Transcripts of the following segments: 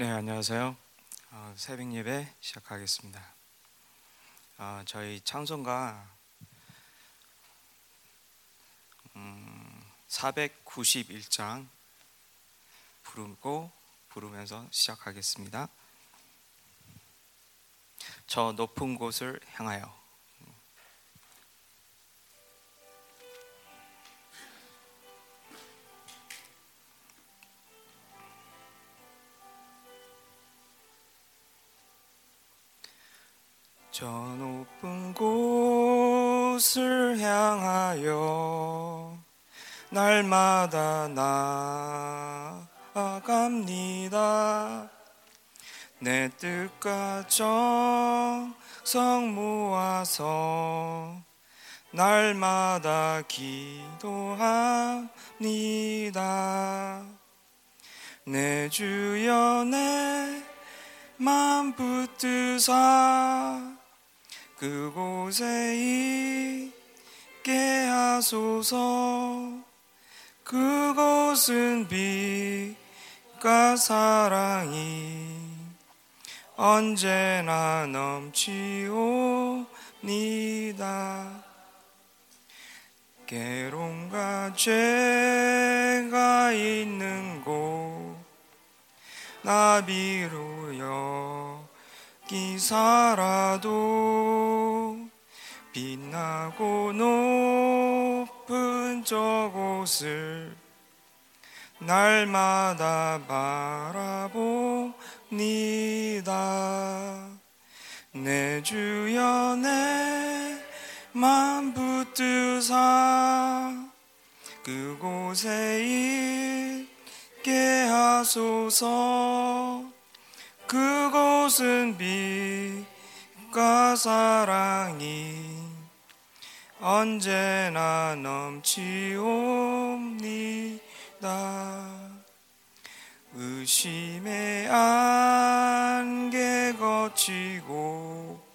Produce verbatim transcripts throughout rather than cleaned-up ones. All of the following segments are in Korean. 네, 안녕하세요. 어, 새벽 예배 시작하겠습니다. 어, 저희 찬송가 음, 사백구십일 장 부르고 부르면서 시작하겠습니다. 저 높은 곳을 향하여. 저 높은 곳을 향하여 날마다 나아갑니다. 내 뜻과 정성 모아서 날마다 기도합니다. 내 주여 내 맘 붙드사 그곳에 있게 하소서. 그곳은 빛과 사랑이 언제나 넘치옵니다. 괴로움과 죄가 있는 곳 나비로 여 기사라도 빛나고 높은 저곳을 날마다 바라봅니다. 내 주여 내 맘 붙드사 그곳에 있게 하소서. 그곳은 빛과 사랑이 언제나 넘치옵니다. 의심의 안개 거치고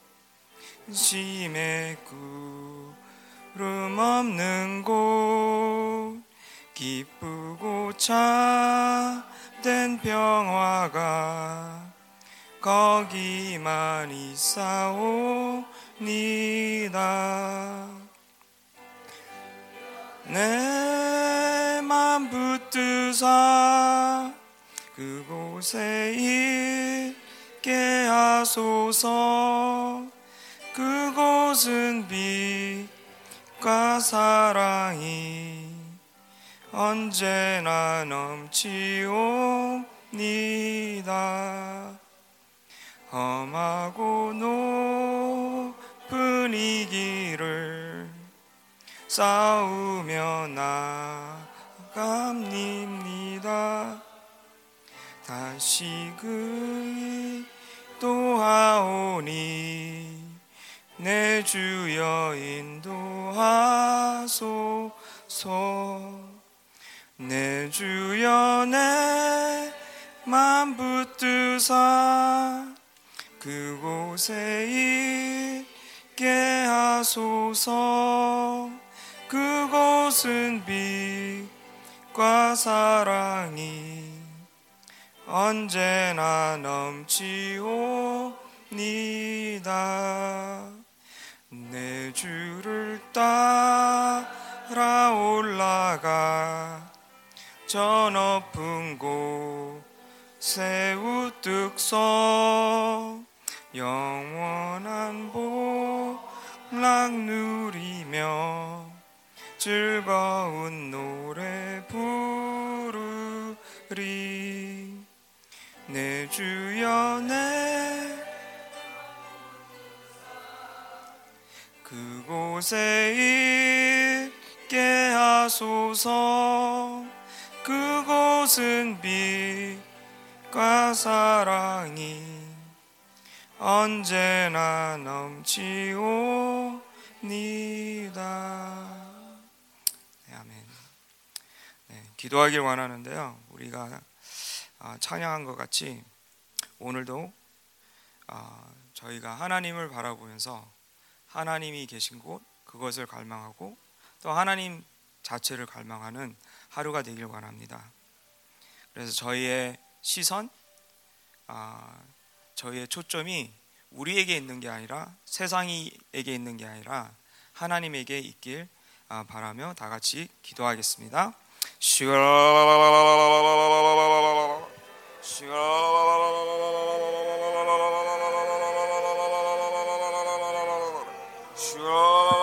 심의 구름 없는 곳 기쁘고 참된 평화가 거기만 있사옵니다. 내 맘 붙드사 그곳에 있게 하소서. 그곳은 빛과 사랑이 언제나 넘치옵니다. 험하고 높은 이 길을 싸우며 나아갑니다. 다시 그리도하오니 내 주여 인도하소서. 내 주여 내 맘 붙드사 그곳에 있게 하소서. 그곳은 빛과 사랑이 언제나 넘치옵니다. 내 주를 따라 올라가 저 높은 곳에 우뚝 서 영원한 복락 누리며 즐거운 노래 부르리. 내 주여 내 그곳에 있게 하소서. 그곳은 빛과 사랑이 언제나 넘치옵니다. 네, 아멘. 네, 기도하길 원하는데요. 우리가 찬양한 것 같이 오늘도 저희가 하나님을 바라보면서 하나님이 계신 곳 그것을 갈망하고 또 하나님 자체를 갈망하는 하루가 되길 원합니다. 그래서 저희의 시선 아, 저희의 초점이 우리에게 있는 게 아니라 세상에게 있는 게 아니라 하나님에게 있길 바라며 다 같이 기도하겠습니다. 슈아 슈아 슈아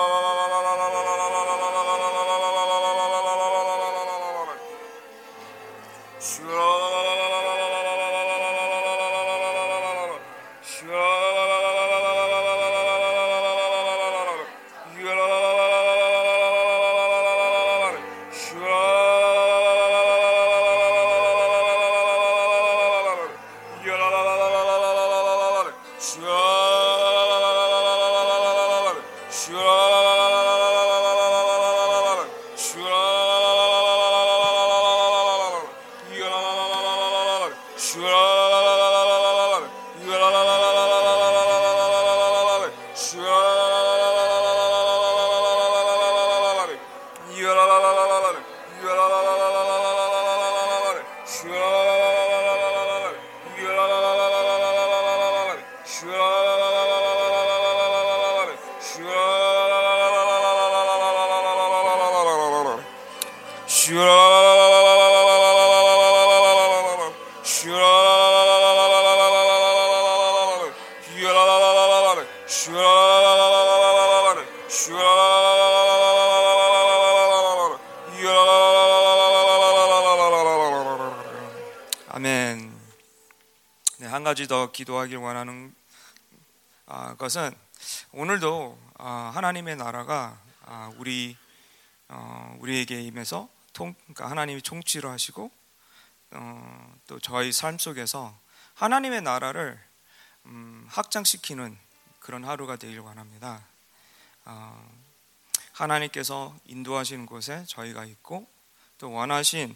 아멘. 네, 한 가지 더 기도하길 원하는 아, 것은 오늘도 아, 하나님의 나라가 아, 우리 어, 우리에게 임해서 통, 그러니까 하나님이 통치를 하시고 어, 또 저희 삶 속에서 하나님의 나라를 음, 확장시키는 그런 하루가 되길 원합니다. 어, 하나님께서 인도하신 곳에 저희가 있고 또 원하신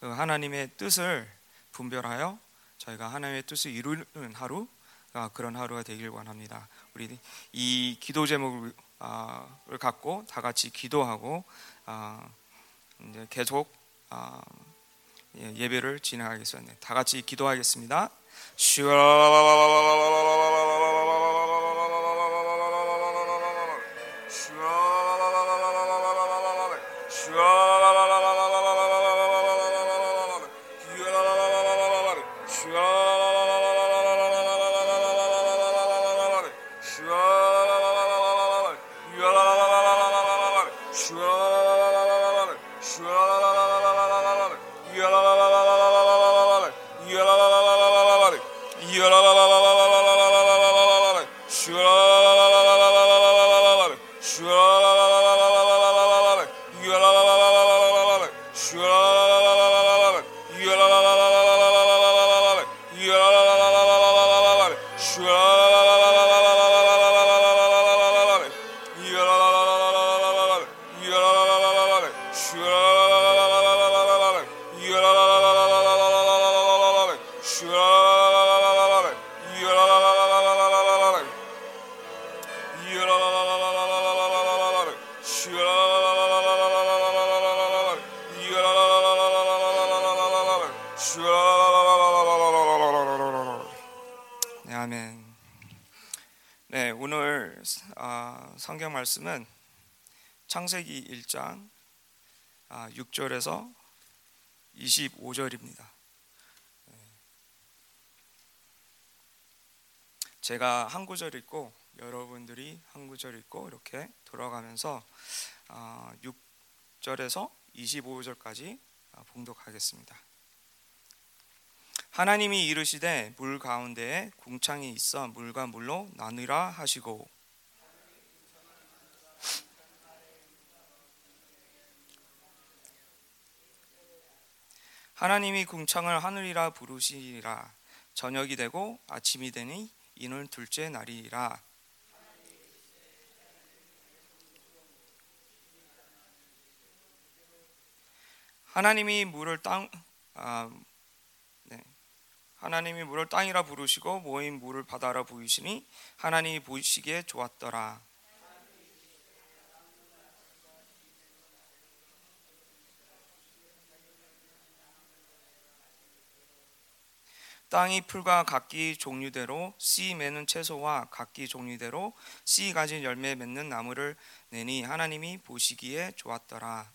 그 하나님의 뜻을 분별하여 저희가 하나님의 뜻을 이루는 하루, 그런 하루가 되길 원합니다. 우리 이 기도 제목을 갖고 다 같이 기도하고 이제 계속 예배를 진행하겠습니다. 다 같이 기도하겠습니다. 성경 말씀은 창세기 일 장 육 절에서 이십오 절입니다. 제가 한 구절 읽고 여러분들이 한 구절 읽고 이렇게 돌아가면서 육 절에서 이십오 절까지 봉독하겠습니다. 하나님이 이르시되 물 가운데에 궁창이 있어 물과 물로 나누라 하시고 하나님이 궁창을 하늘이라 부르시니라. 저녁이 되고 아침이 되니 이는 둘째 날이라. 하나님이 물을 땅 아, 네. 하나님이 물을 땅이라 부르시고 모인 물을 바다라 부르시니 하나님이 보시기에 좋았더라. 땅이 풀과 각기 종류대로 씨 맺는 채소와 각기 종류대로 씨 가진 열매 맺는 나무를 내니 하나님이 보시기에 좋았더라.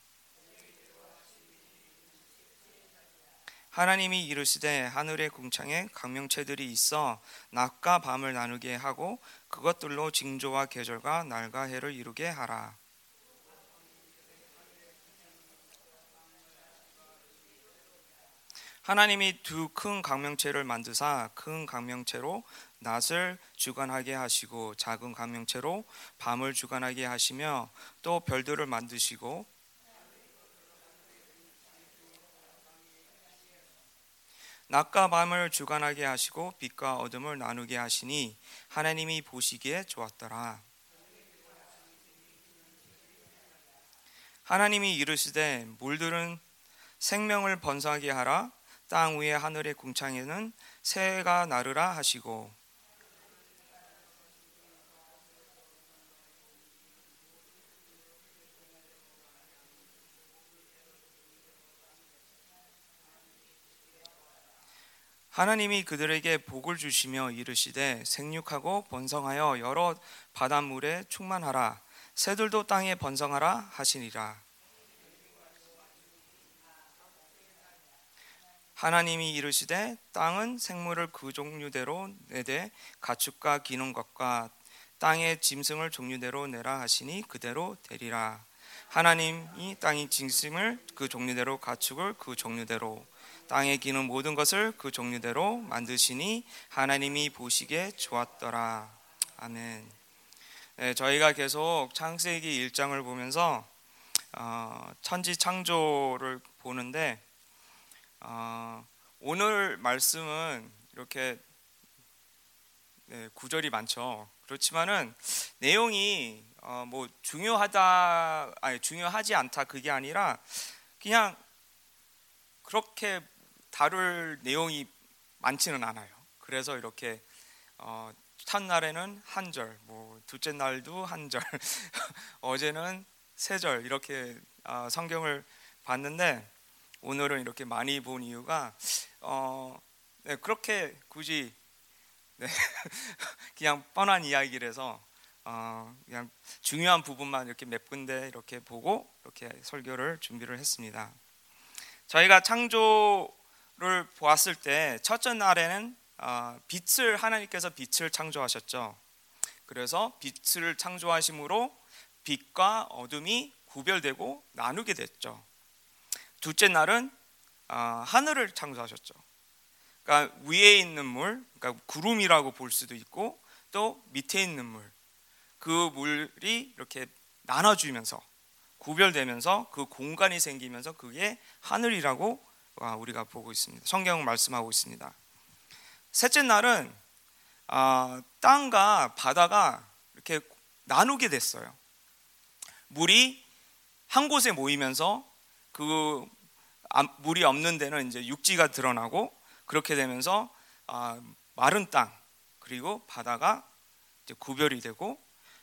하나님이 이르시되 하늘의 궁창에 각명체들이 있어 낮과 밤을 나누게 하고 그것들로 징조와 계절과 날과 해를 이루게 하라. 하나님이 두 큰 각명체를 만드사 큰 각명체로 낮을 주관하게 하시고 작은 각명체로 밤을 주관하게 하시며 또 별들을 만드시고 낮과 밤을 주관하게 하시고 빛과 어둠을 나누게 하시니 하나님이 보시기에 좋았더라. 하나님이 이르시되 물들은 생명을 번성하게 하라. 땅 위에 하늘의 궁창에는 새가 나르라 하시고 하나님이 그들에게 복을 주시며 이르시되 생육하고 번성하여 여러 바닷물에 충만하라. 새들도 땅에 번성하라 하시니라. 하나님이 이르시되 땅은 생물을 그 종류대로 내되 가축과 기는 것과 땅의 짐승을 종류대로 내라 하시니 그대로 되리라. 하나님이 땅의 짐승을 그 종류대로 가축을 그 종류대로 땅에 기는 모든 것을 그 종류대로 만드시니 하나님이 보시기에 좋았더라. 아멘. 네, 저희가 계속 창세기 일 장을 보면서 어, 천지 창조를 보는데 어, 오늘 말씀은 이렇게 네, 구절이 많죠. 그렇지만은 내용이 어, 뭐 중요하다, 아니 중요하지 않다 그게 아니라 그냥 그렇게 다룰 내용이 많지는 않아요. 그래서 이렇게 어, 첫 날에는 한 절, 뭐 둘째 날도 한 절, 어제는 세 절 이렇게 어, 성경을 봤는데. 오늘은 이렇게 많이 본 이유가 어, 네, 그렇게 굳이 네, 그냥 뻔한 이야기라서 어, 그냥 중요한 부분만 이렇게 몇 군데 이렇게 보고 이렇게 설교를 준비를 했습니다. 저희가 창조를 보았을 때 첫째 날에는 어, 빛을 하나님께서 빛을 창조하셨죠. 그래서 빛을 창조하심으로 빛과 어둠이 구별되고 나누게 됐죠. 둘째 날은 아, 하늘을 창조하셨죠. 그러니까 위에 있는 물, 그러니까 구름이라고 볼 수도 있고 또 밑에 있는 물, 그 물이 이렇게 나눠지면서 구별되면서 그 공간이 생기면서 그게 하늘이라고 와, 우리가 보고 있습니다. 성경 말씀하고 있습니다. 셋째 날은 아, 땅과 바다가 이렇게 나누게 됐어요. 물이 한 곳에 모이면서 그 물이 없는 데는 이제 육지가 드러나고 그렇게 되면서 아, 마른 땅 그리고 바다가 이제 구별이 되고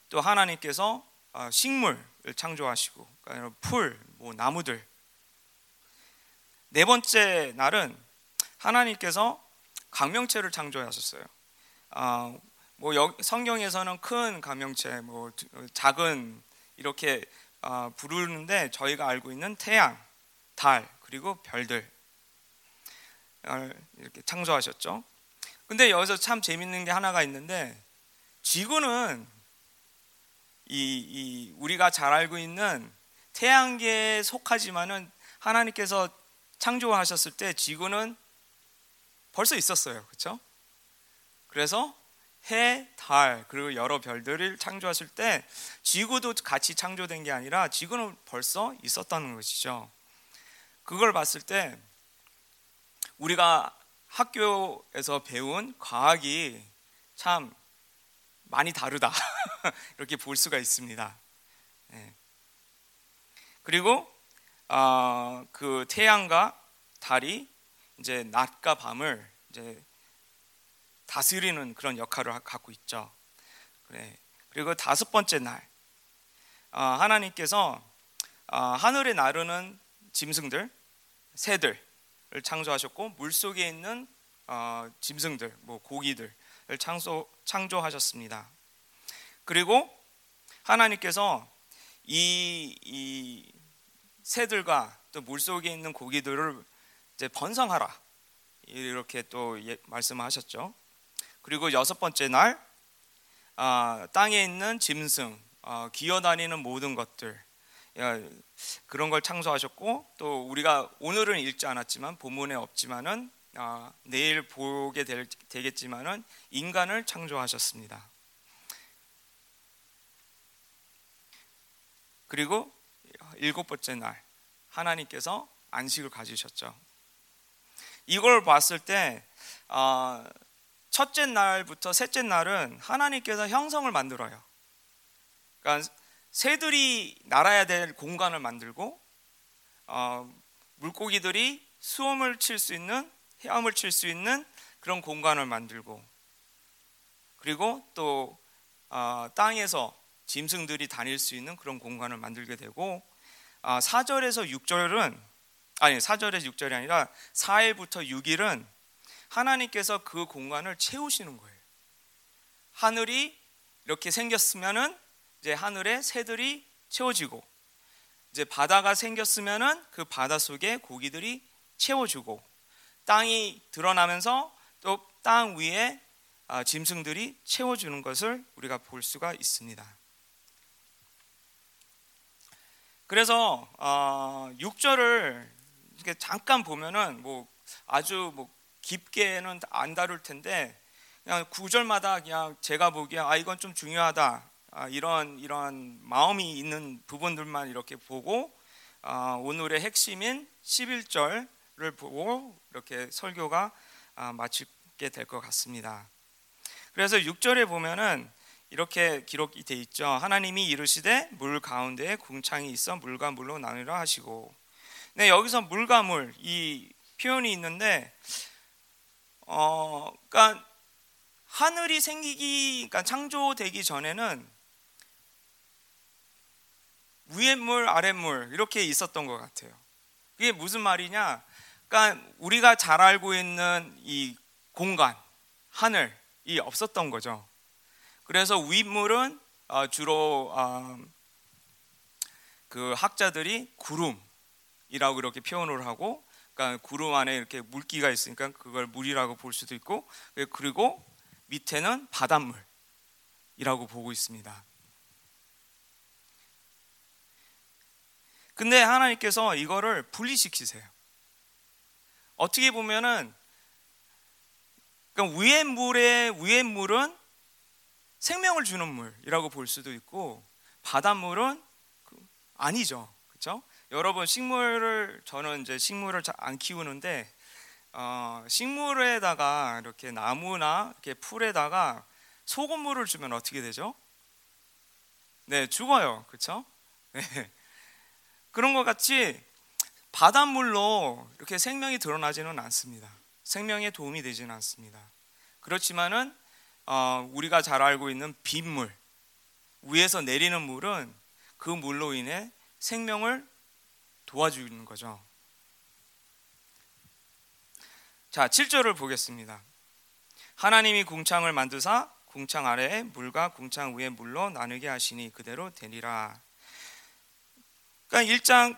또 하나님께서 아, 식물을 창조하시고 그러니까 풀, 뭐 나무들. 네 번째 날은 하나님께서 각명체를 창조하셨어요. 아, 뭐 여기 성경에서는 큰 각명체, 뭐 작은 이렇게. 어, 부르는데 저희가 알고 있는 태양, 달 그리고 별들 이렇게 창조하셨죠. 근데 여기서 참 재밌는 게 하나가 있는데 지구는 이, 이 우리가 잘 알고 있는 태양계에 속하지만은 하나님께서 창조하셨을 때 지구는 벌써 있었어요, 그렇죠? 그래서 해, 달 그리고 여러 별들을 창조하실 때 지구도 같이 창조된 게 아니라 지구는 벌써 있었다는 것이죠. 그걸 봤을 때 우리가 학교에서 배운 과학이 참 많이 다르다 이렇게 볼 수가 있습니다. 네. 그리고 어, 그 태양과 달이 이제 낮과 밤을 이제 다스리는 그런 역할을 갖고 있죠. 그래. 그리고 다섯 번째 날 하나님께서 하늘에 나르는 짐승들, 새들을 창조하셨고 물속에 있는 어, 짐승들, 뭐 고기들을 창조, 창조하셨습니다. 그리고 하나님께서 이, 이 새들과 또 물속에 있는 고기들을 이제 번성하라 이렇게 또 예, 말씀하셨죠. 그리고 여섯 번째 날 아, 땅에 있는 짐승, 아, 기어다니는 모든 것들, 야, 그런 걸 창조하셨고, 또 우리가 오늘은 읽지 않았지만 본문에 없지만은 아, 내일 보게 될, 되겠지만은 인간을 창조하셨습니다. 그리고 일곱 번째 날 하나님께서 안식을 가지셨죠. 이걸 봤을 때 아, 첫째 날부터 셋째 날은 하나님께서 형성을 만들어요. 그러니까 새들이 날아야 될 공간을 만들고 어, 물고기들이 수엄을 칠 수 있는, 헤엄을 칠 수 있는 그런 공간을 만들고, 그리고 또 어, 땅에서 짐승들이 다닐 수 있는 그런 공간을 만들게 되고, 어, 사 절에서 육 절은 아니 사 절에서 육 절이 아니라 사 일부터 육 일은 하나님께서 그 공간을 채우시는 거예요. 하늘이 이렇게 생겼으면은 이제 하늘에 새들이 채워지고, 이제 바다가 생겼으면은 그 바다 속에 고기들이 채워주고, 땅이 드러나면서 또 땅 위에 아, 짐승들이 채워주는 것을 우리가 볼 수가 있습니다. 그래서 어, 육 절을 이렇게 잠깐 보면은 뭐 아주 뭐 깊게는 안 다룰 텐데, 그냥 구 절마다 그냥 제가 보기에 아 이건 좀 중요하다, 아, 이런 이런 마음이 있는 부분들만 이렇게 보고 아, 오늘의 핵심인 십일 절을 보고 이렇게 설교가 아, 마치게 될 것 같습니다. 그래서 육 절에 보면은 이렇게 기록이 돼 있죠. 하나님이 이르시되 물 가운데에 궁창이 있어 물과 물로 나누라 하시고. 네, 여기서 물과 물 이 표현이 있는데, 어, 그러니까 하늘이 생기기, 그러니까 창조되기 전에는 위에 물, 아래 물 이렇게 있었던 것 같아요. 이게 무슨 말이냐? 그러니까 우리가 잘 알고 있는 이 공간, 하늘이 없었던 거죠. 그래서 윗물은 주로 그 학자들이 구름이라고 이렇게 표현을 하고, 그러니까 구름 안에 이렇게 물기가 있으니까 그걸 물이라고 볼 수도 있고, 그리고 밑에는 바닷물이라고 보고 있습니다. 근데 하나님께서 이거를 분리시키세요. 어떻게 보면은 그러니까 위의 물에 위의 물은 생명을 주는 물이라고 볼 수도 있고, 바닷물은 아니죠, 그렇죠? 여러분 식물을 저는 이제 식물을 잘 안 키우는데, 어, 식물에다가 이렇게 나무나 이렇게 풀에다가 소금물을 주면 어떻게 되죠? 네, 죽어요, 그렇죠? 네. 그런 것 같이 바닷물로 이렇게 생명이 드러나지는 않습니다. 생명에 도움이 되지는 않습니다. 그렇지만은 어, 우리가 잘 알고 있는 빗물, 위에서 내리는 물은 그 물로 인해 생명을 도와주는 거죠. 자, 칠 절을 보겠습니다. 하나님이 궁창을 만드사 궁창 아래에 물과 궁창 위에 물로 나누게 하시니 그대로 되리라. 그러니까 일 장을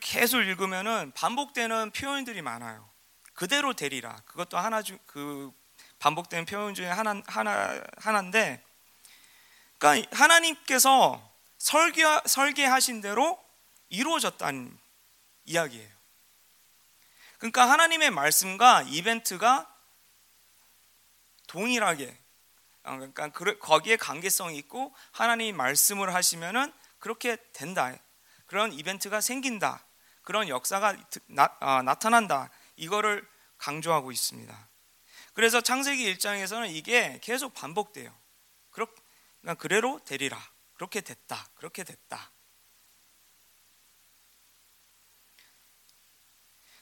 계속 읽으면은 반복되는 표현들이 많아요. 그대로 되리라. 그것도 하나 중, 그 반복되는 표현 중에 하나 하나 하나인데, 그러니까 하나님께서 설계 설계하신 대로 이루어졌다는 이야기예요. 그러니까 하나님의 말씀과 이벤트가 동일하게, 그러니까 거기에 관계성이 있고 하나님이 말씀을 하시면은 그렇게 된다, 그런 이벤트가 생긴다, 그런 역사가 나, 아, 나타난다, 이거를 강조하고 있습니다. 그래서 창세기 일 장에서는 이게 계속 반복돼요. 그러니까 그대로 되리라, 그렇게 됐다, 그렇게 됐다.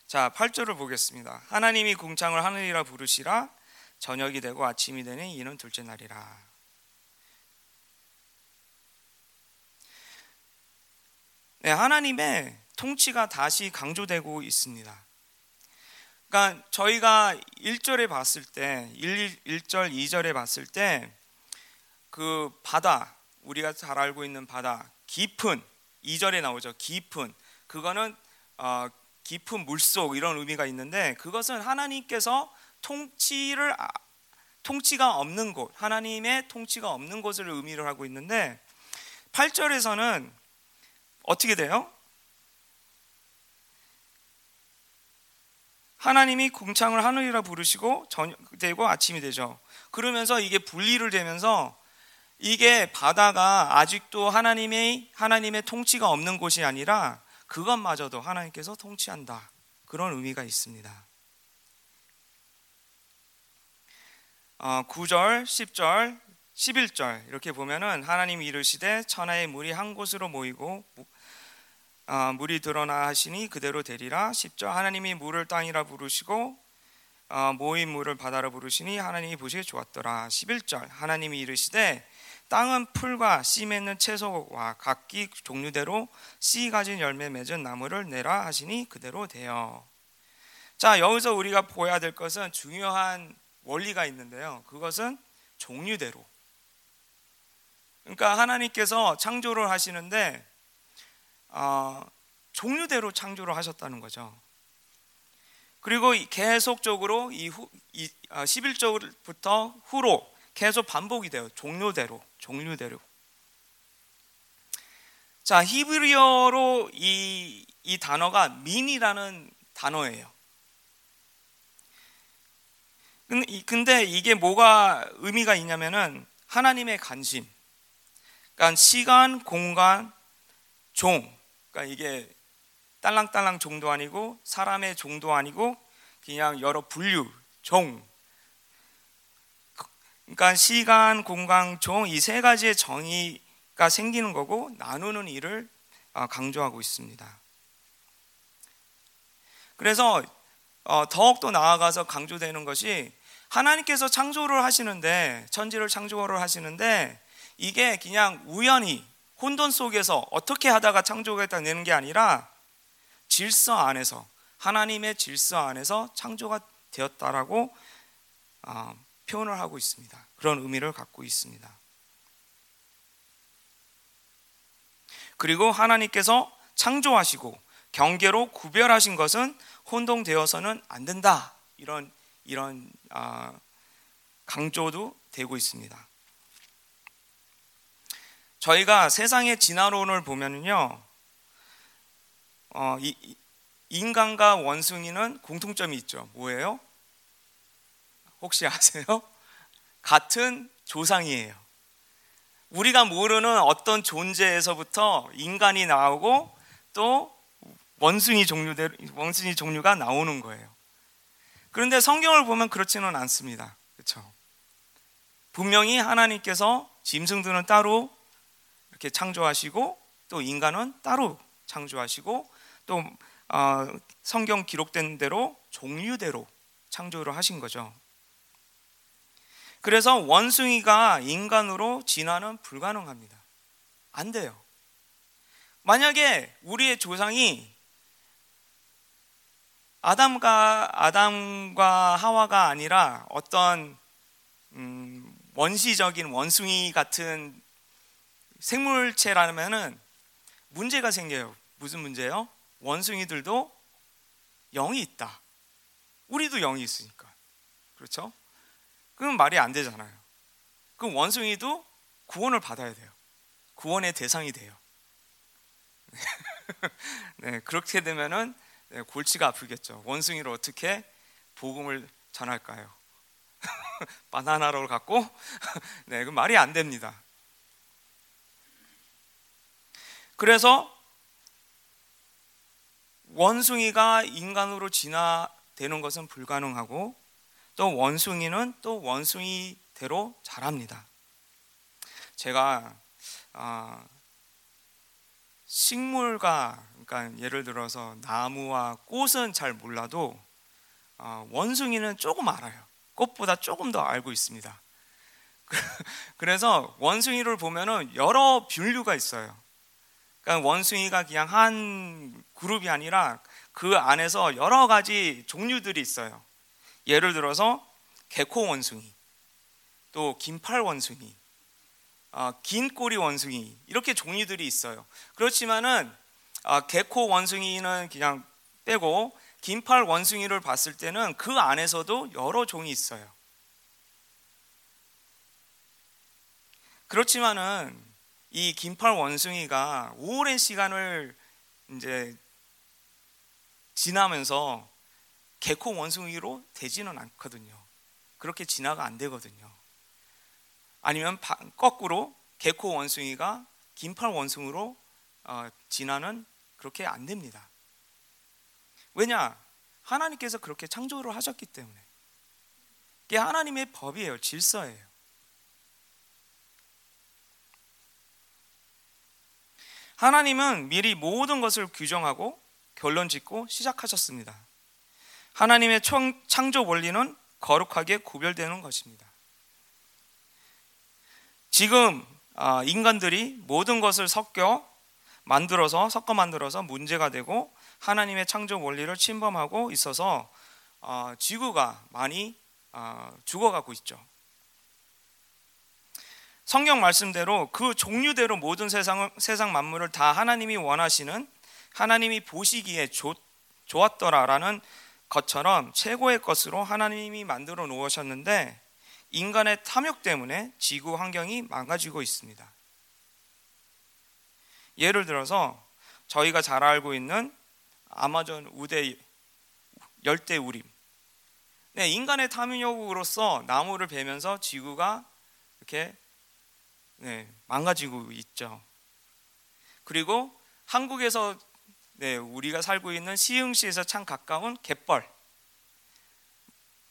자, 팔 절을 보겠습니다. 하나님이 궁창을 하늘이라 부르시라. 저녁이 되고 아침이 되니 이는 둘째 날이라. 네, 하나님의 통치가 다시 강조되고 있습니다. 그러니까 저희가 일 절에 봤을 때 일, 일 절, 이 절에 봤을 때 그 바다, 우리가 잘 알고 있는 바다, 깊은, 이 절에 나오죠. 깊은, 그거는 어, 깊은 물속 이런 의미가 있는데, 그것은 하나님께서 통치를 통치가 없는 곳, 하나님의 통치가 없는 곳을 의미를 하고 있는데, 팔 절에서는 어떻게 돼요? 하나님이 궁창을 하늘이라 부르시고 저녁 되고 아침이 되죠. 그러면서 이게 분리를 되면서 이게 바다가 아직도 하나님의 하나님의 통치가 없는 곳이 아니라 그것마저도 하나님께서 통치한다, 그런 의미가 있습니다. 어, 구 절, 십 절, 십일 절 이렇게 보면은 하나님 이르시되 천하의 물이 한 곳으로 모이고 아, 물이 드러나 하시니 그대로 되리라. 십 절 하나님이 물을 땅이라 부르시고 아, 모인 물을 바다라 부르시니 하나님이 보시기에 좋았더라. 십일 절 하나님이 이르시되 땅은 풀과 씨 맺는 채소와 각기 종류대로 씨 가진 열매 맺은 나무를 내라 하시니 그대로 되어. 자, 여기서 우리가 보아야 될 것은 중요한 원리가 있는데요, 그것은 종류대로. 그러니까 하나님께서 창조를 하시는데 어, 종류대로 창조를 하셨다는 거죠. 그리고 계속적으로 이, 후, 이 아, 십일 절부터 후로 계속 반복이 돼요. 종류대로, 종류대로. 자, 히브리어로 이, 이 단어가 민이라는 단어예요. 근데, 근데 이게 뭐가 의미가 있냐면은 하나님의 관심. 그러니까 시간, 공간, 종. 그러니까 이게 딸랑딸랑 종도 아니고 사람의 종도 아니고 그냥 여러 분류, 종. 그러니까 시간, 공간, 종 이 세 가지의 정의가 생기는 거고 나누는 일을 강조하고 있습니다. 그래서 더욱더 나아가서 강조되는 것이 하나님께서 창조를 하시는데, 천지를 창조를 하시는데 이게 그냥 우연히 혼돈 속에서 어떻게 하다가 창조가 딱 내는 게 아니라 질서 안에서, 하나님의 질서 안에서 창조가 되었다라고 어, 표현을 하고 있습니다. 그런 의미를 갖고 있습니다. 그리고 하나님께서 창조하시고 경계로 구별하신 것은 혼동되어서는 안 된다, 이런 이런 어, 강조도 되고 있습니다. 저희가 세상의 진화론을 보면은요, 어, 이, 인간과 원숭이는 공통점이 있죠. 뭐예요? 혹시 아세요? 같은 조상이에요. 우리가 모르는 어떤 존재에서부터 인간이 나오고 또 원숭이 종류대로, 원숭이 종류가 나오는 거예요. 그런데 성경을 보면 그렇지는 않습니다. 그렇죠? 분명히 하나님께서 짐승들은 따로 이렇게 창조하시고 또 인간은 따로 창조하시고 또 어, 성경 기록된 대로 종류대로 창조를 하신 거죠. 그래서 원숭이가 인간으로 진화는 불가능합니다. 안 돼요. 만약에 우리의 조상이 아담과, 아담과 하와가 아니라 어떤 음, 원시적인 원숭이 같은 생물체라면은 문제가 생겨요. 무슨 문제예요? 원숭이들도 영이 있다. 우리도 영이 있으니까. 그렇죠? 그럼 말이 안 되잖아요. 그럼 원숭이도 구원을 받아야 돼요. 구원의 대상이 돼요. 네, 그렇게 되면은 골치가 아프겠죠. 원숭이를 어떻게 복음을 전할까요? 바나나를 갖고? 네, 그럼 말이 안 됩니다. 그래서 원숭이가 인간으로 진화되는 것은 불가능하고 또 원숭이는 또 원숭이대로 자랍니다. 제가 아, 식물과, 그러니까 예를 들어서 나무와 꽃은 잘 몰라도 아, 원숭이는 조금 알아요. 꽃보다 조금 더 알고 있습니다. 그래서 원숭이를 보면은 여러 분류가 있어요. 그러니까 원숭이가 그냥 한 그룹이 아니라 그 안에서 여러 가지 종류들이 있어요. 예를 들어서 개코 원숭이, 또 긴팔 원숭이, 어, 긴 꼬리 원숭이, 이렇게 종류들이 있어요. 그렇지만은 어, 개코 원숭이는 그냥 빼고 긴팔 원숭이를 봤을 때는 그 안에서도 여러 종이 있어요. 그렇지만은 이 긴팔 원숭이가 오랜 시간을 이제 지나면서 개코 원숭이로 되지는 않거든요. 그렇게 진화가 안 되거든요. 아니면 바, 거꾸로 개코 원숭이가 긴팔 원숭이로 어, 진화는 그렇게 안 됩니다. 왜냐? 하나님께서 그렇게 창조를 하셨기 때문에. 이게 하나님의 법이에요. 질서예요. 하나님은 미리 모든 것을 규정하고 결론 짓고 시작하셨습니다. 하나님의 창조 원리는 거룩하게 구별되는 것입니다. 지금 인간들이 모든 것을 섞여 만들어서 섞어 만들어서 문제가 되고 하나님의 창조 원리를 침범하고 있어서 지구가 많이 죽어가고 있죠. 성경 말씀대로 그 종류대로 모든 세상, 세상 만물을 다 하나님이 원하시는, 하나님이 보시기에 좋, 좋았더라라는 것처럼 최고의 것으로 하나님이 만들어 놓으셨는데 인간의 탐욕 때문에 지구 환경이 망가지고 있습니다. 예를 들어서 저희가 잘 알고 있는 아마존 우대, 열대 우림. 네, 인간의 탐욕으로서 나무를 베면서 지구가 이렇게 네, 망가지고 있죠. 그리고 한국에서 네, 우리가 살고 있는 시흥시에서 참 가까운 갯벌.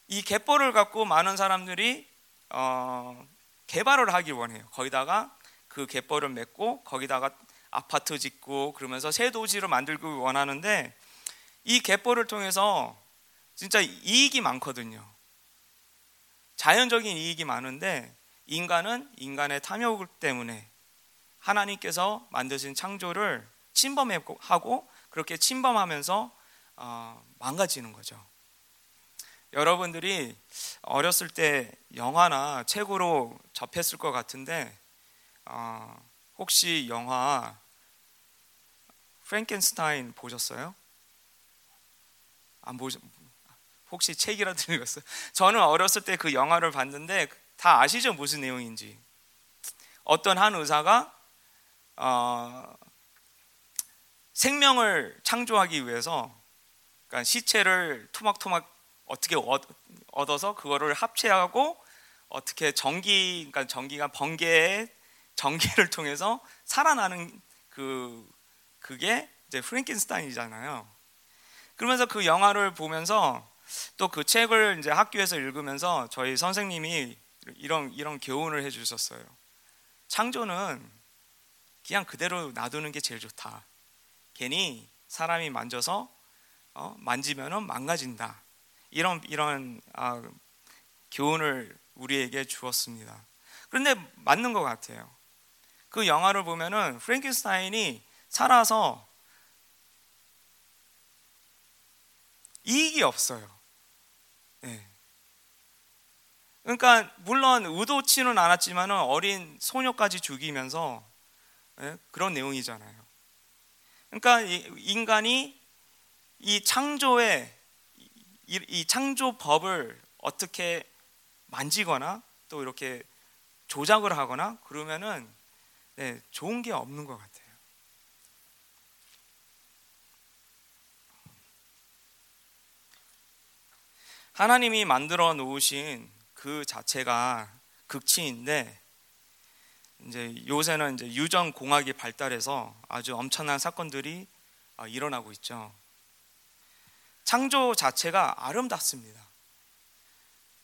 이 갯벌을 갖고 많은 사람들이 어, 개발을 하길 원해요. 거기다가 그 갯벌을 맺고 거기다가 아파트 짓고 그러면서 새 도시를 만들고 원하는데 이 갯벌을 통해서 진짜 이익이 많거든요. 자연적인 이익이 많은데 인간은 인간의 탐욕 때문에 하나님께서 만드신 창조를 침범하고 그렇게 침범하면서 어, 망가지는 거죠. 여러분들이 어렸을 때 영화나 책으로 접했을 것 같은데 어, 혹시 영화 프랭켄스타인 보셨어요? 안 보죠? 혹시 책이라도 읽었어요? 저는 어렸을 때 그 영화를 봤는데 다 아시죠? 무슨 내용인지. 어떤 한 의사가 어, 생명을 창조하기 위해서 그러니까 시체를 토막토막 어떻게 얻어서 그거를 합체하고 어떻게 전기, 그러니까 전기가 번개의 전기를 통해서 살아나는 그, 그게 이제 프랭켄스타인이잖아요. 그러면서 그 영화를 보면서 또 그 책을 이제 학교에서 읽으면서 저희 선생님이 이런 이런 교훈을 해주셨어요. 창조는 그냥 그대로 놔두는 게 제일 좋다. 괜히 사람이 만져서 어, 만지면은 망가진다. 이런 이런 아, 교훈을 우리에게 주었습니다. 그런데 맞는 것 같아요. 그 영화를 보면은 프랭켄스타인이 살아서 이익이 없어요. 네. 그러니까 물론 의도치는 않았지만은 어린 소녀까지 죽이면서 예? 그런 내용이잖아요. 그러니까 인간이 이 창조의 이, 이 창조법을 어떻게 만지거나 또 이렇게 조작을 하거나 그러면은 예, 좋은 게 없는 것 같아요. 하나님이 만들어 놓으신 그 자체가 극치인데 이제 요새는 이제 유전 공학이 발달해서 아주 엄청난 사건들이 일어나고 있죠. 창조 자체가 아름답습니다.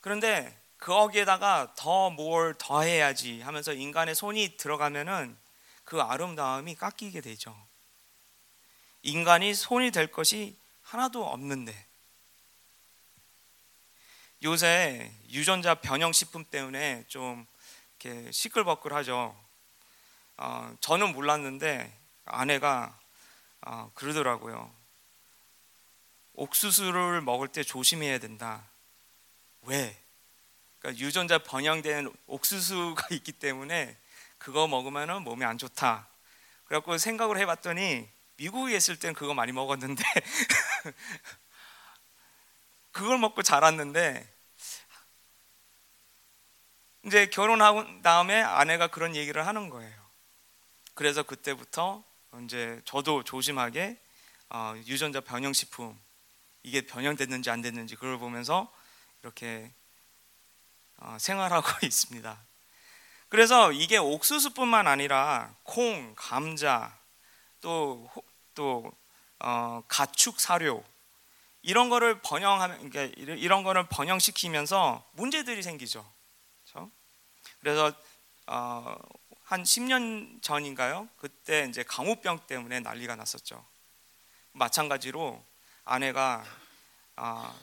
그런데 거기에다가 더 뭘 더해야지 하면서 인간의 손이 들어가면은 그 아름다움이 깎이게 되죠. 인간이 손이 될 것이 하나도 없는데. 요새 유전자 변형 식품 때문에 좀 이렇게 시끌벅끌하죠. 어, 저는 몰랐는데 아내가 어, 그러더라고요. 옥수수를 먹을 때 조심해야 된다. 왜? 그러니까 유전자 변형된 옥수수가 있기 때문에 그거 먹으면 몸에 안 좋다. 그래갖고 생각을 해봤더니 미국에 있을 땐 그거 많이 먹었는데 그걸 먹고 자랐는데 이제 결혼하고 다음에 아내가 그런 얘기를 하는 거예요. 그래서 그때부터 이제 저도 조심하게 어, 유전자 변형식품 이게 변형됐는지 안 됐는지 그걸 보면서 이렇게 어, 생활하고 있습니다. 그래서 이게 옥수수뿐만 아니라 콩, 감자, 또, 또 어, 가축 사료 이런 거를 번영하면 그러니까 이런 거를 번영시키면서 문제들이 생기죠. 그렇죠? 그래서 어, 한 십 년 전인가요? 그때 이제 강우병 때문에 난리가 났었죠. 마찬가지로 아내가 아,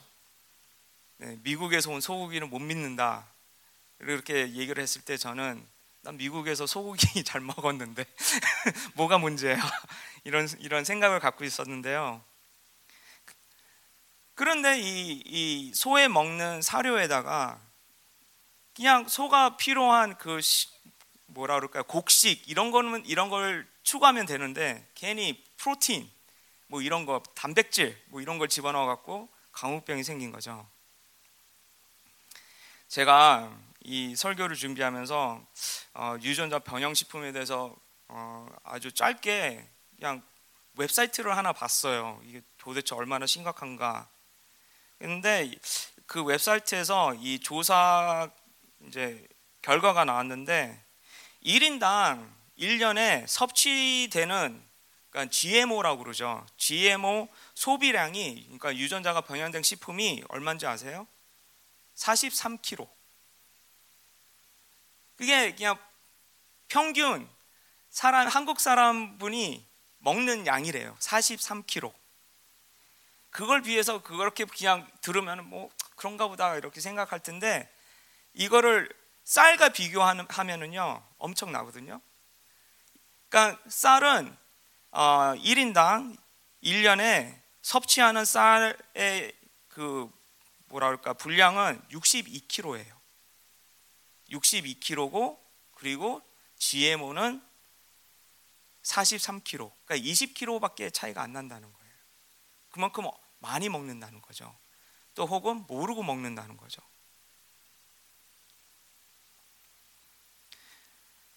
네, 미국에서 온 소고기는 못 믿는다 이렇게 얘기를 했을 때 저는 난 미국에서 소고기 잘 먹었는데 뭐가 문제야 이런 이런 생각을 갖고 있었는데요. 그런데 이, 이 소에 먹는 사료에다가 그냥 소가 필요한 그 시, 뭐라 그럴까요 곡식 이런 거는 이런 걸 추가하면 되는데 괜히 프로틴 뭐 이런 거 단백질 뭐 이런 걸 집어넣어 갖고 강우병이 생긴 거죠. 제가 이 설교를 준비하면서 어, 유전자 변형식품에 대해서 어, 아주 짧게 그냥 웹사이트를 하나 봤어요. 이게 도대체 얼마나 심각한가. 근데 그 웹사이트에서 이 조사 이제 결과가 나왔는데 일 인당 일 년에 섭취되는 그러니까 지엠오라고 그러죠. 지엠오 소비량이 그러니까 유전자가 변형된 식품이 얼마인지 아세요? 사십삼 킬로그램. 그게 그냥 평균 사람 한국 사람분이 먹는 양이래요. 사십삼 킬로그램. 그걸 비해서 그렇게 그냥 들으면 뭐 그런가 보다 이렇게 생각할 텐데 이거를 쌀과 비교하면은요 엄청나거든요. 그러니까 쌀은 어, 일 인당 일 년에 섭취하는 쌀의 그 뭐라 그럴까 분량은 육십이 킬로그램예요. 육십이 킬로그램고 그리고 지엠오는 사십삼 킬로그램. 그러니까 이십 킬로그램밖에 차이가 안 난다는 거예요. 그만큼 많이 먹는다는 거죠. 또 혹은 모르고 먹는다는 거죠.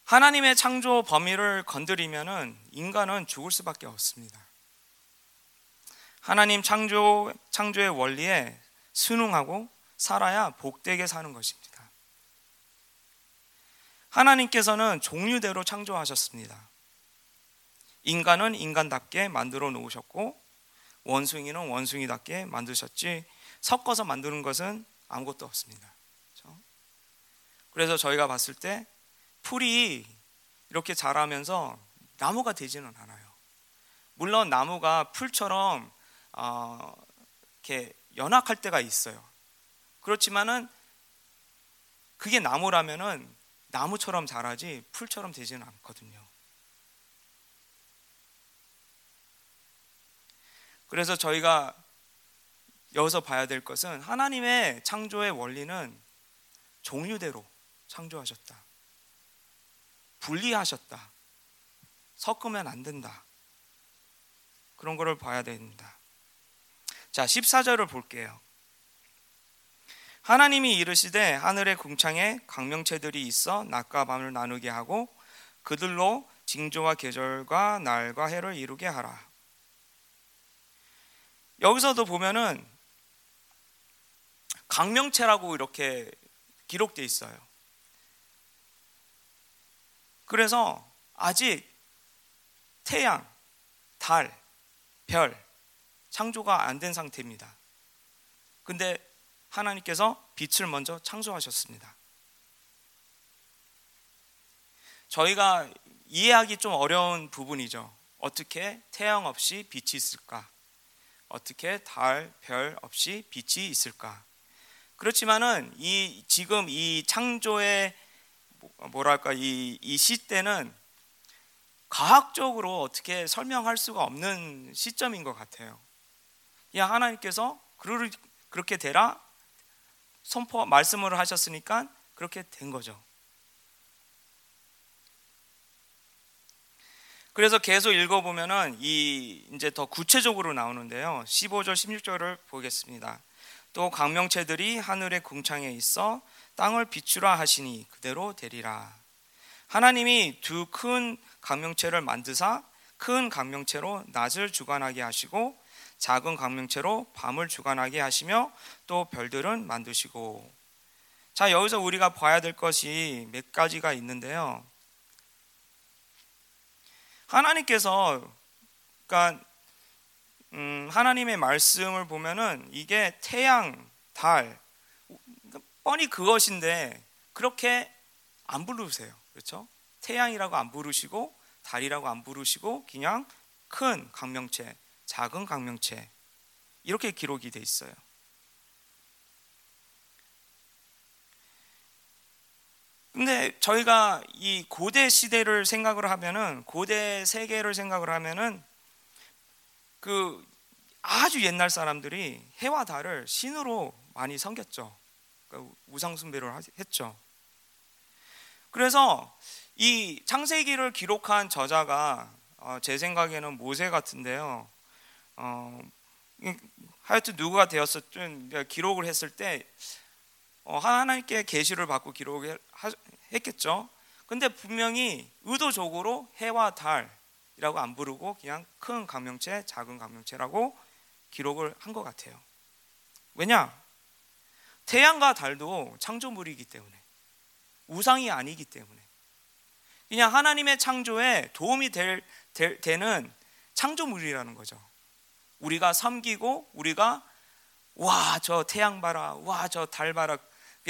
하나님의 창조 범위를 건드리면은 인간은 죽을 수밖에 없습니다. 하나님 창조 창조의 원리에 순응하고 살아야 복되게 사는 것입니다. 하나님께서는 종류대로 창조하셨습니다. 인간은 인간답게 만들어 놓으셨고 원숭이는 원숭이답게 만드셨지 섞어서 만드는 것은 아무것도 없습니다. 그렇죠? 그래서 저희가 봤을 때 풀이 이렇게 자라면서 나무가 되지는 않아요. 물론 나무가 풀처럼 어, 이렇게 연약할 때가 있어요. 그렇지만은 그게 나무라면은 나무처럼 자라지 풀처럼 되지는 않거든요. 그래서 저희가 여기서 봐야 될 것은 하나님의 창조의 원리는 종류대로 창조하셨다. 분리하셨다. 섞으면 안 된다. 그런 거를 봐야 됩니다. 자, 십사 절을 볼게요. 하나님이 이르시되 하늘의 궁창에 강명체들이 있어 낮과 밤을 나누게 하고 그들로 징조와 계절과 날과 해를 이루게 하라. 여기서도 보면은 강명체라고 이렇게 기록돼 있어요. 그래서 아직 태양, 달, 별 창조가 안 된 상태입니다. 근데 하나님께서 빛을 먼저 창조하셨습니다. 저희가 이해하기 좀 어려운 부분이죠. 어떻게 태양 없이 빛이 있을까? 어떻게 달, 별 없이 빛이 있을까? 그렇지만은 이 지금 이 창조의 뭐랄까 이, 이 시대는 과학적으로 어떻게 설명할 수가 없는 시점인 것 같아요. 예, 하나님께서 그렇게 되라 선포 말씀을 하셨으니까 그렇게 된 거죠. 그래서 계속 읽어보면은 이 이제 더 구체적으로 나오는데요. 십오 절 십육 절을 보겠습니다. 또 광명체들이 하늘의 궁창에 있어 땅을 비추라 하시니 그대로 되리라. 하나님이 두 큰 광명체를 만드사 큰 광명체로 낮을 주관하게 하시고 작은 광명체로 밤을 주관하게 하시며 또 별들은 만드시고. 자, 여기서 우리가 봐야 될 것이 몇 가지가 있는데요. 하나님께서 그러니까 음, 하나님의 말씀을 보면은 이게 태양, 달 그러니까 뻔히 그것인데 그렇게 안 부르세요. 그렇죠? 태양이라고 안 부르시고 달이라고 안 부르시고 그냥 큰 광명체, 작은 광명체 이렇게 기록이 돼 있어요. 근데 저희가 이 고대 시대를 생각을 하면은 고대 세계를 생각을 하면은 그 아주 옛날 사람들이 해와 달을 신으로 많이 섬겼죠. 그러니까 우상 숭배를 했죠. 그래서 이 창세기를 기록한 저자가 어 제 생각에는 모세 같은데요. 어 하여튼 누가 되었었든 기록을 했을 때 어 하나님께 계시를 받고 기록을 했겠죠. 근데 분명히 의도적으로 해와 달이라고 안 부르고 그냥 큰 광명체, 작은 광명체라고 기록을 한 것 같아요. 왜냐? 태양과 달도 창조물이기 때문에 우상이 아니기 때문에 그냥 하나님의 창조에 도움이 될, 될, 되는 창조물이라는 거죠. 우리가 섬기고 우리가 와, 저 태양 봐라, 와, 저 달 봐라.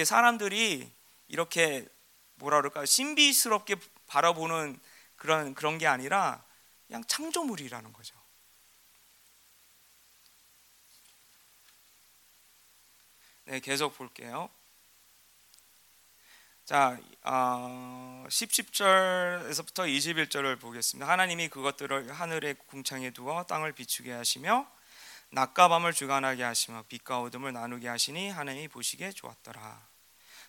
사람들이 이렇게 뭐라 그럴까 신비스럽게 바라보는 그런 그런 게 아니라 그냥 창조물이라는 거죠. 네, 계속 볼게요. 자, 어, 십 절에서부터 이십일 절을 보겠습니다. 하나님이 그것들을 하늘의 궁창에 두어 땅을 비추게 하시며 낮과 밤을 주관하게 하시며 빛과 어둠을 나누게 하시니 하나님이 보시기에 좋았더라.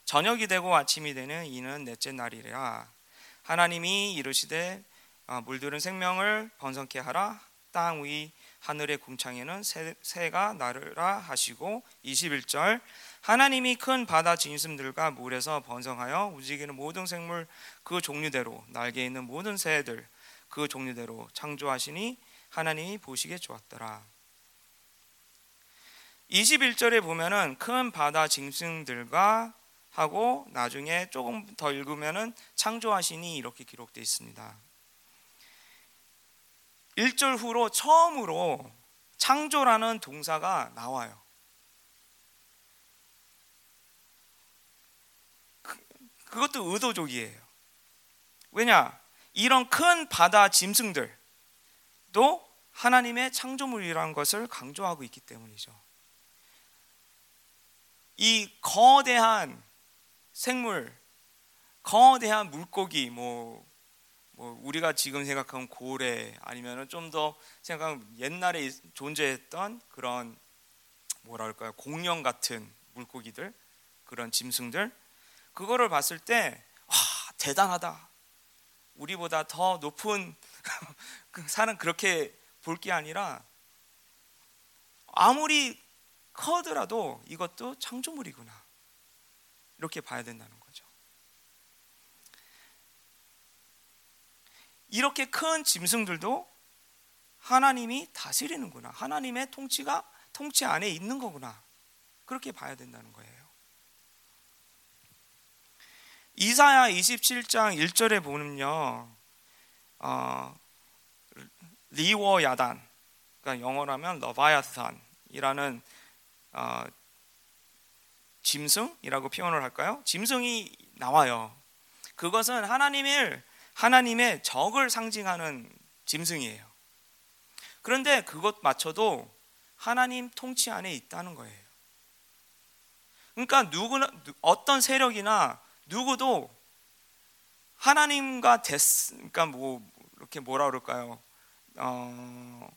저녁이 되고 아침이 되는 이는 넷째 날이라. 하나님이 이르시되 물들은 생명을 번성케 하라. 땅 위 하늘의 궁창에는 새, 새가 나르라 하시고. 이십일 절 하나님이 큰 바다 진심들과 물에서 번성하여 움직이는 모든 생물 그 종류대로 날개에 있는 모든 새들 그 종류대로 창조하시니 하나님이 보시기에 좋았더라. 이십일 절에 보면은 큰 바다 짐승들과 하고 나중에 조금 더 읽으면은 창조하시니 이렇게 기록되어 있습니다. 일 절 후로 처음으로 창조라는 동사가 나와요. 그것도 의도적이에요. 왜냐? 이런 큰 바다 짐승들도 하나님의 창조물이라는 것을 강조하고 있기 때문이죠. 이 거대한 생물, 거대한 물고기, 뭐, 뭐 우리가 지금 생각하는 고래 아니면은 좀 더 생각하면 옛날에 존재했던 그런 뭐라 할까요? 공룡 같은 물고기들, 그런 짐승들, 그거를 봤을 때 와, 대단하다. 우리보다 더 높은 사람 그렇게 볼 게 아니라 아무리 커더라도 이것도 창조물이구나. 이렇게 봐야 된다는 거죠. 이렇게 큰 짐승들도 하나님이 다스리는구나. 하나님의 통치가 통치 안에 있는 거구나. 그렇게 봐야 된다는 거예요. 이사야 이십칠 장 일 절에 보면요, 어, 리워 야단, 그러니까 영어라면 러바야산이라는 어, 짐승이라고 표현을 할까요? 짐승이 나와요. 그것은 하나님을 하나님의 적을 상징하는 짐승이에요. 그런데 그것 마쳐도 하나님 통치 안에 있다는 거예요. 그러니까 누구나 어떤 세력이나 누구도 하나님과 됐, 그러니까 뭐 이렇게 뭐라 그럴까요? 어,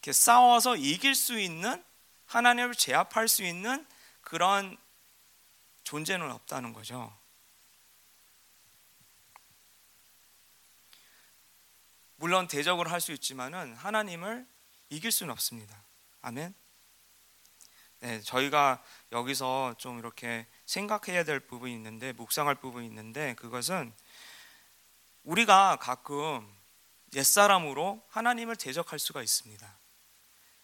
이렇게 싸워서 이길 수 있는, 하나님을 제압할 수 있는 그런 존재는 없다는 거죠. 물론 대적을 할 수 있지만은 하나님을 이길 수는 없습니다. 아멘. 네, 저희가 여기서 좀 이렇게 생각해야 될 부분이 있는데, 묵상할 부분이 있는데, 그것은 우리가 가끔 옛사람으로 하나님을 대적할 수가 있습니다.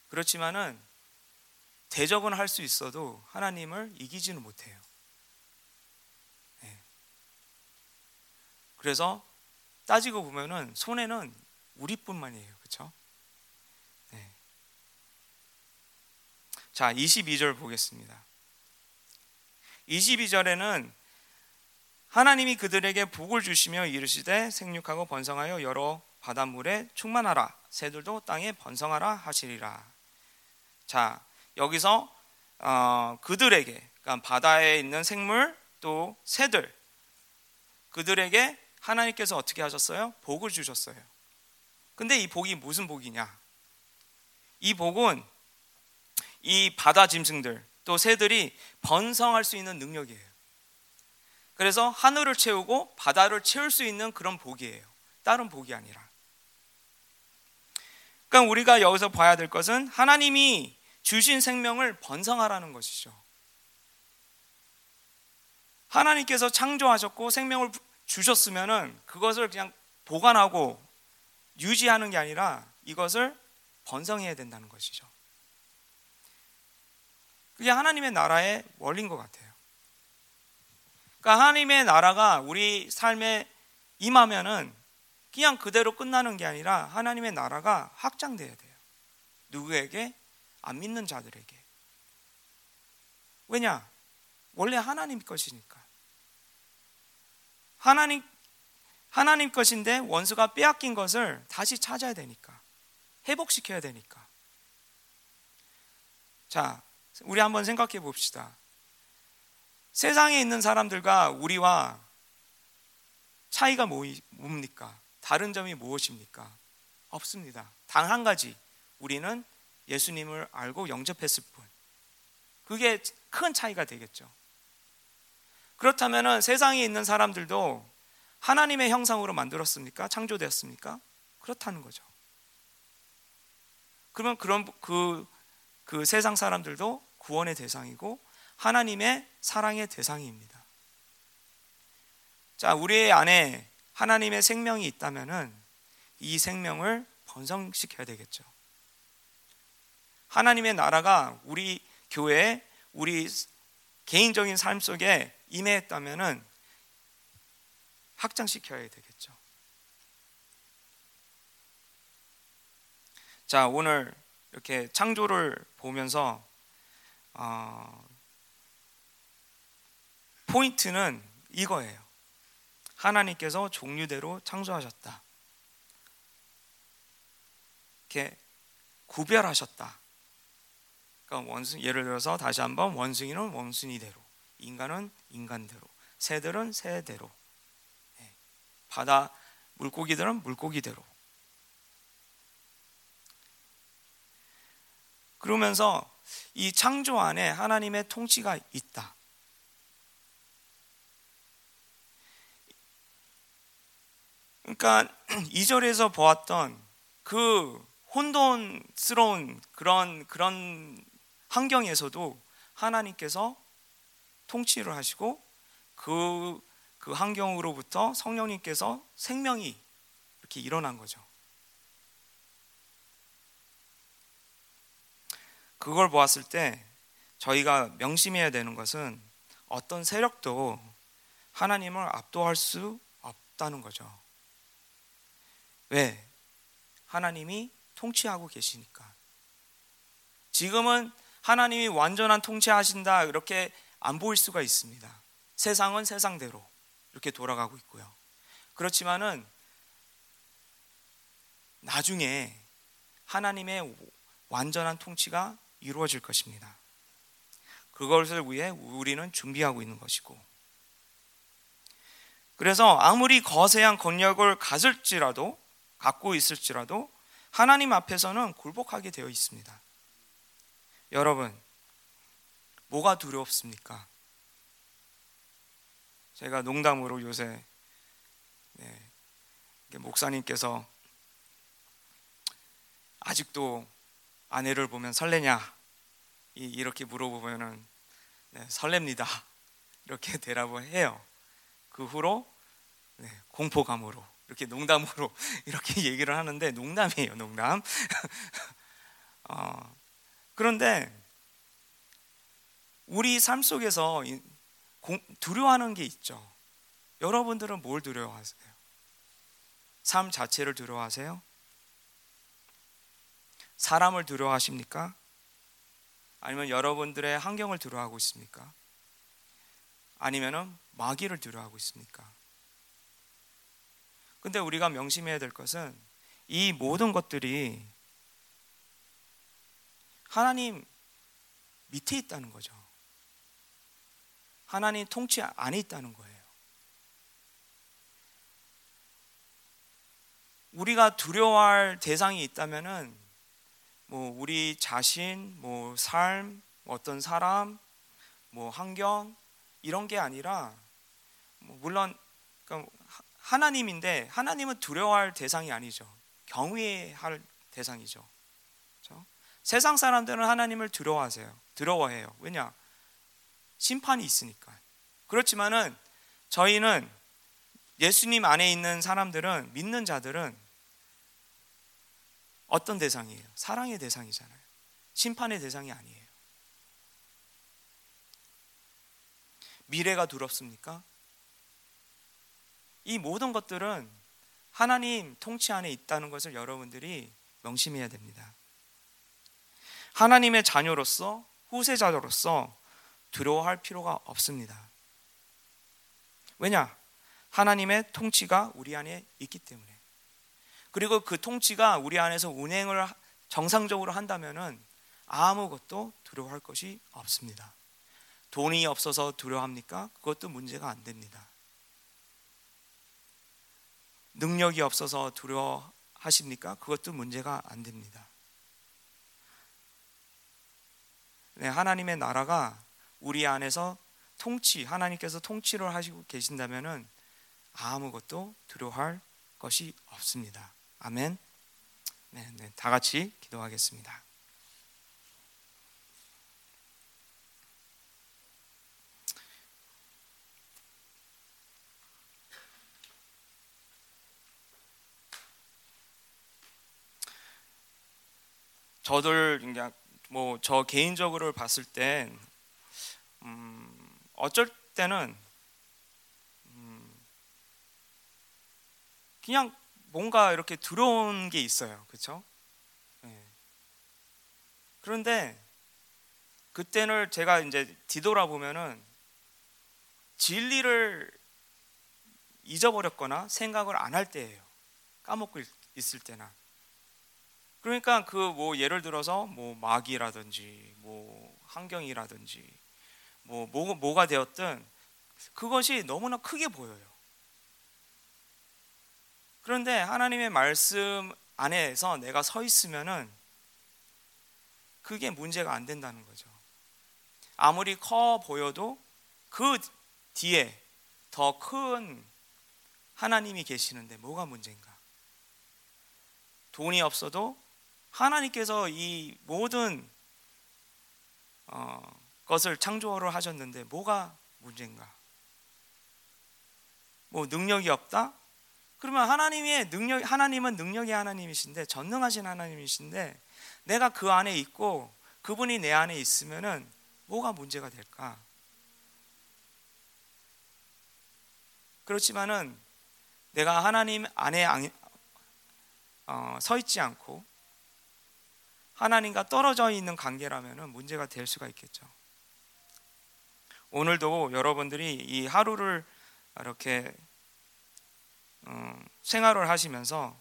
그렇지만은 대적은 할 수 있어도 하나님을 이기지는 못해요. 네. 그래서 따지고 보면은 손해는 우리뿐만이에요. 그렇죠? 네. 자, 이십이 절 보겠습니다. 이십이 절에는 하나님이 그들에게 복을 주시며 이르시되 생육하고 번성하여 여러 바닷물에 충만하라, 새들도 땅에 번성하라 하시리라. 자, 여기서 어, 그들에게, 그러니까 바다에 있는 생물 또 새들, 그들에게 하나님께서 어떻게 하셨어요? 복을 주셨어요. 근데 이 복이 무슨 복이냐? 이 복은 이 바다 짐승들 또 새들이 번성할 수 있는 능력이에요. 그래서 하늘을 채우고 바다를 채울 수 있는 그런 복이에요. 다른 복이 아니라. 그러니까 우리가 여기서 봐야 될 것은 하나님이 주신 생명을 번성하라는 것이죠. 하나님께서 창조하셨고 생명을 주셨으면은 그것을 그냥 보관하고 유지하는 게 아니라 이것을 번성해야 된다는 것이죠. 그게 하나님의 나라의 원리인 것 같아요. 그러니까 하나님의 나라가 우리 삶에 임하면은 그냥 그대로 끝나는 게 아니라 하나님의 나라가 확장돼야 돼요. 누구에게? 안 믿는 자들에게. 왜냐? 원래 하나님 것이니까. 하나님, 하나님 것인데 원수가 빼앗긴 것을 다시 찾아야 되니까, 회복시켜야 되니까. 자, 우리 한번 생각해 봅시다. 세상에 있는 사람들과 우리와 차이가 뭡니까? 다른 점이 무엇입니까? 없습니다. 단 한 가지, 우리는 예수님을 알고 영접했을 뿐. 그게 큰 차이가 되겠죠. 그렇다면 세상에 있는 사람들도 하나님의 형상으로 만들었습니까? 창조되었습니까? 그렇다는 거죠. 그러면 그런 그, 그 세상 사람들도 구원의 대상이고 하나님의 사랑의 대상입니다. 자, 우리의 안에 하나님의 생명이 있다면은 이 생명을 번성시켜야 되겠죠. 하나님의 나라가 우리 교회에, 우리 개인적인 삶 속에 임했다면은 확장시켜야 되겠죠. 자, 오늘 이렇게 창조를 보면서 어, 포인트는 이거예요. 하나님께서 종류대로 창조하셨다. 이렇게 구별하셨다. 그러니까 원숭이, 예를 들어서 다시 한번, 원숭이는 원숭이대로, 인간은 인간대로, 새들은 새대로, 바다 물고기들은 물고기대로. 그러면서 이 창조 안에 하나님의 통치가 있다. 그러니까 이 절에서 보았던 그 혼돈스러운 그런 그런 환경에서도 하나님께서 통치를 하시고 그, 그 환경으로부터 성령님께서 생명이 이렇게 일어난 거죠. 그걸 보았을 때 저희가 명심해야 되는 것은 어떤 세력도 하나님을 압도할 수 없다는 거죠. 왜? 하나님이 통치하고 계시니까. 지금은 하나님이 완전한 통치하신다 이렇게 안 보일 수가 있습니다. 세상은 세상대로 이렇게 돌아가고 있고요. 그렇지만은 나중에 하나님의 완전한 통치가 이루어질 것입니다. 그것을 위해 우리는 준비하고 있는 것이고, 그래서 아무리 거세한 권력을 가질지라도, 갖고 있을지라도 하나님 앞에서는 굴복하게 되어 있습니다. 여러분, 뭐가 두렵습니까? 제가 농담으로 요새 네, 목사님께서 아직도 아내를 보면 설레냐 이렇게 물어보면은 네, 설렙니다 이렇게 대답을 해요. 그 후로 네, 공포감으로 이렇게 농담으로 이렇게 얘기를 하는데 농담이에요, 농담. 어, 그런데 우리 삶 속에서 두려워하는 게 있죠. 여러분들은 뭘 두려워하세요? 삶 자체를 두려워하세요? 사람을 두려워하십니까? 아니면 여러분들의 환경을 두려워하고 있습니까? 아니면은 마귀를 두려워하고 있습니까? 근데 우리가 명심해야 될 것은 이 모든 것들이 하나님 밑에 있다는 거죠. 하나님 통치 안에 있다는 거예요. 우리가 두려워할 대상이 있다면은 뭐 우리 자신, 뭐 삶, 어떤 사람, 뭐 환경 이런 게 아니라 뭐 물론 그러니까 하나님인데 하나님은 두려워할 대상이 아니죠. 경외할 대상이죠. 그렇죠? 세상 사람들은 하나님을 두려워하세요. 두려워해요. 왜냐? 심판이 있으니까. 그렇지만은 저희는 예수님 안에 있는 사람들은 믿는 자들은 어떤 대상이에요? 사랑의 대상이잖아요. 심판의 대상이 아니에요. 미래가 두렵습니까? 이 모든 것들은 하나님 통치 안에 있다는 것을 여러분들이 명심해야 됩니다. 하나님의 자녀로서 후세자로서 두려워할 필요가 없습니다. 왜냐? 하나님의 통치가 우리 안에 있기 때문에. 그리고 그 통치가 우리 안에서 운행을 정상적으로 한다면은 아무것도 두려워할 것이 없습니다. 돈이 없어서 두려워합니까? 그것도 문제가 안 됩니다. 능력이 없어서 두려워하십니까? 그것도 문제가 안 됩니다. 네, 하나님의 나라가 우리 안에서 통치, 하나님께서 통치를 하시고 계신다면은 아무것도 두려워할 것이 없습니다. 아멘. 네, 네, 다 같이 기도하겠습니다. 저들 그냥 뭐 저 개인적으로 봤을 때 음, 어쩔 때는 음, 그냥 뭔가 이렇게 두려운 게 있어요, 그렇죠? 네. 그런데 그때는 제가 이제 뒤돌아보면은 진리를 잊어버렸거나 생각을 안 할 때예요. 까먹고 있을 때나. 그러니까 그 뭐 예를 들어서 뭐 마귀라든지 뭐 환경이라든지 뭐 뭐 뭐가 되었든 그것이 너무나 크게 보여요. 그런데 하나님의 말씀 안에서 내가 서 있으면은 그게 문제가 안 된다는 거죠. 아무리 커 보여도 그 뒤에 더 큰 하나님이 계시는데 뭐가 문제인가? 돈이 없어도 하나님께서 이 모든 어, 것을 창조를 하셨는데 뭐가 문제인가? 뭐 능력이 없다? 그러면 하나님의 능력, 하나님은 능력의 하나님이신데 전능하신 하나님이신데 내가 그 안에 있고 그분이 내 안에 있으면은 뭐가 문제가 될까? 그렇지만은 내가 하나님 안에 어, 서 있지 않고 하나님과 떨어져 있는 관계라면 문제가 될 수가 있겠죠. 오늘도 여러분들이 이 하루를 이렇게 음, 생활을 하시면서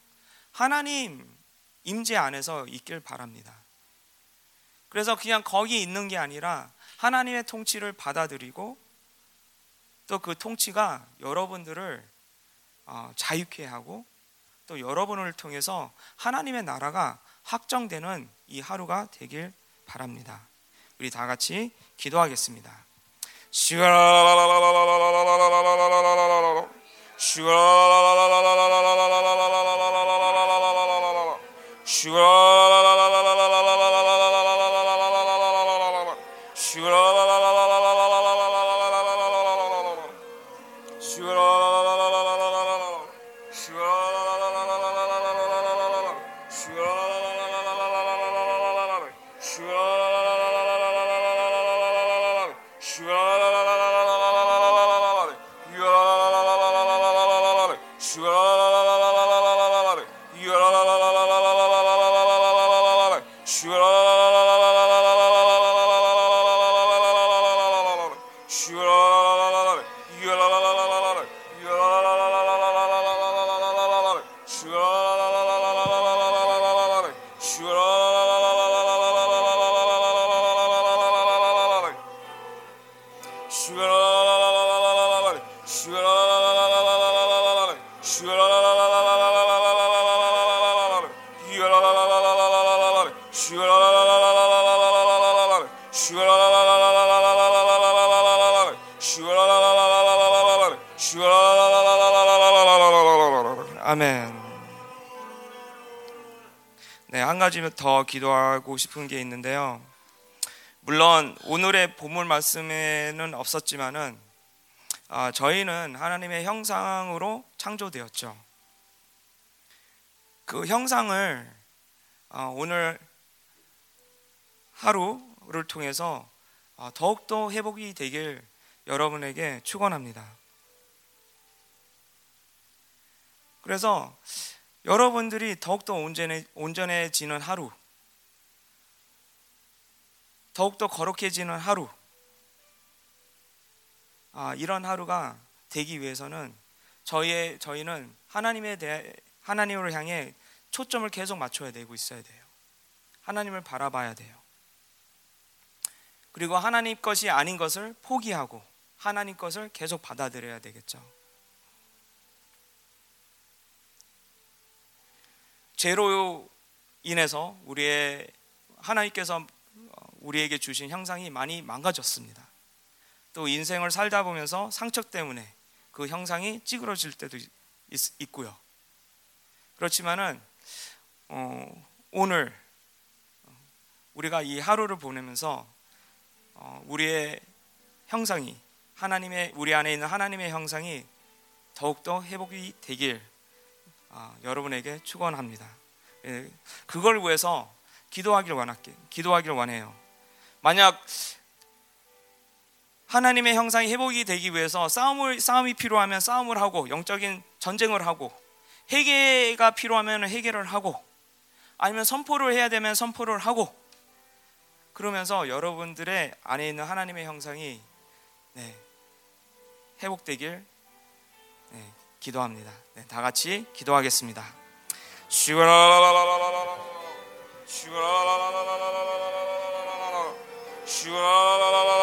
하나님 임재 안에서 있길 바랍니다. 그래서 그냥 거기 있는 게 아니라 하나님의 통치를 받아들이고 또 그 통치가 여러분들을 어, 자유케 하고 또 여러분을 통해서 하나님의 나라가 확정되는 이 하루가 되길 바랍니다. 우리 다 같이 기도하겠습니다. 슈아 슈아 슈아 슈아 슈아 더 기도하고 싶은 게 있는데요. 물론 오늘의 본문 말씀에는 없었지만은 아, 저희는 하나님의 형상으로 창조되었죠. 그 형상을 아, 오늘 하루를 통해서 아, 더욱더 회복이 되길 여러분에게 축원합니다. 그래서 여러분들이 더욱더 온전해, 온전해지는 하루, 더욱더 거룩해지는 하루, 아, 이런 하루가 되기 위해서는 저희의, 저희는 하나님에 대해, 하나님을 향해 초점을 계속 맞춰야 되고 있어야 돼요. 하나님을 바라봐야 돼요. 그리고 하나님 것이 아닌 것을 포기하고 하나님 것을 계속 받아들여야 되겠죠. 죄로 인해서 우리의 하나님께서 우리에게 주신 형상이 많이 망가졌습니다. 또 인생을 살다 보면서 상처 때문에 그 형상이 찌그러질 때도 있고요. 그렇지만은 어, 오늘 우리가 이 하루를 보내면서 어, 우리의 형상이 하나님의 우리 안에 있는 하나님의 형상이 더욱더 회복이 되길 아, 여러분에게 축원합니다. 예, 그걸 위해서 기도하기를 원할게, 기도하기를 원해요. 만약 하나님의 형상이 회복이 되기 위해서 싸움을 싸움이 필요하면 싸움을 하고 영적인 전쟁을 하고 회개가 필요하면 회개를 하고 아니면 선포를 해야 되면 선포를 하고 그러면서 여러분들의 안에 있는 하나님의 형상이 네, 회복되길. 네. 기도합니다. 네, 다 같이 기도하겠습니다. 슈라라라라라라라 슈라라라라라라라 슈라라라라라라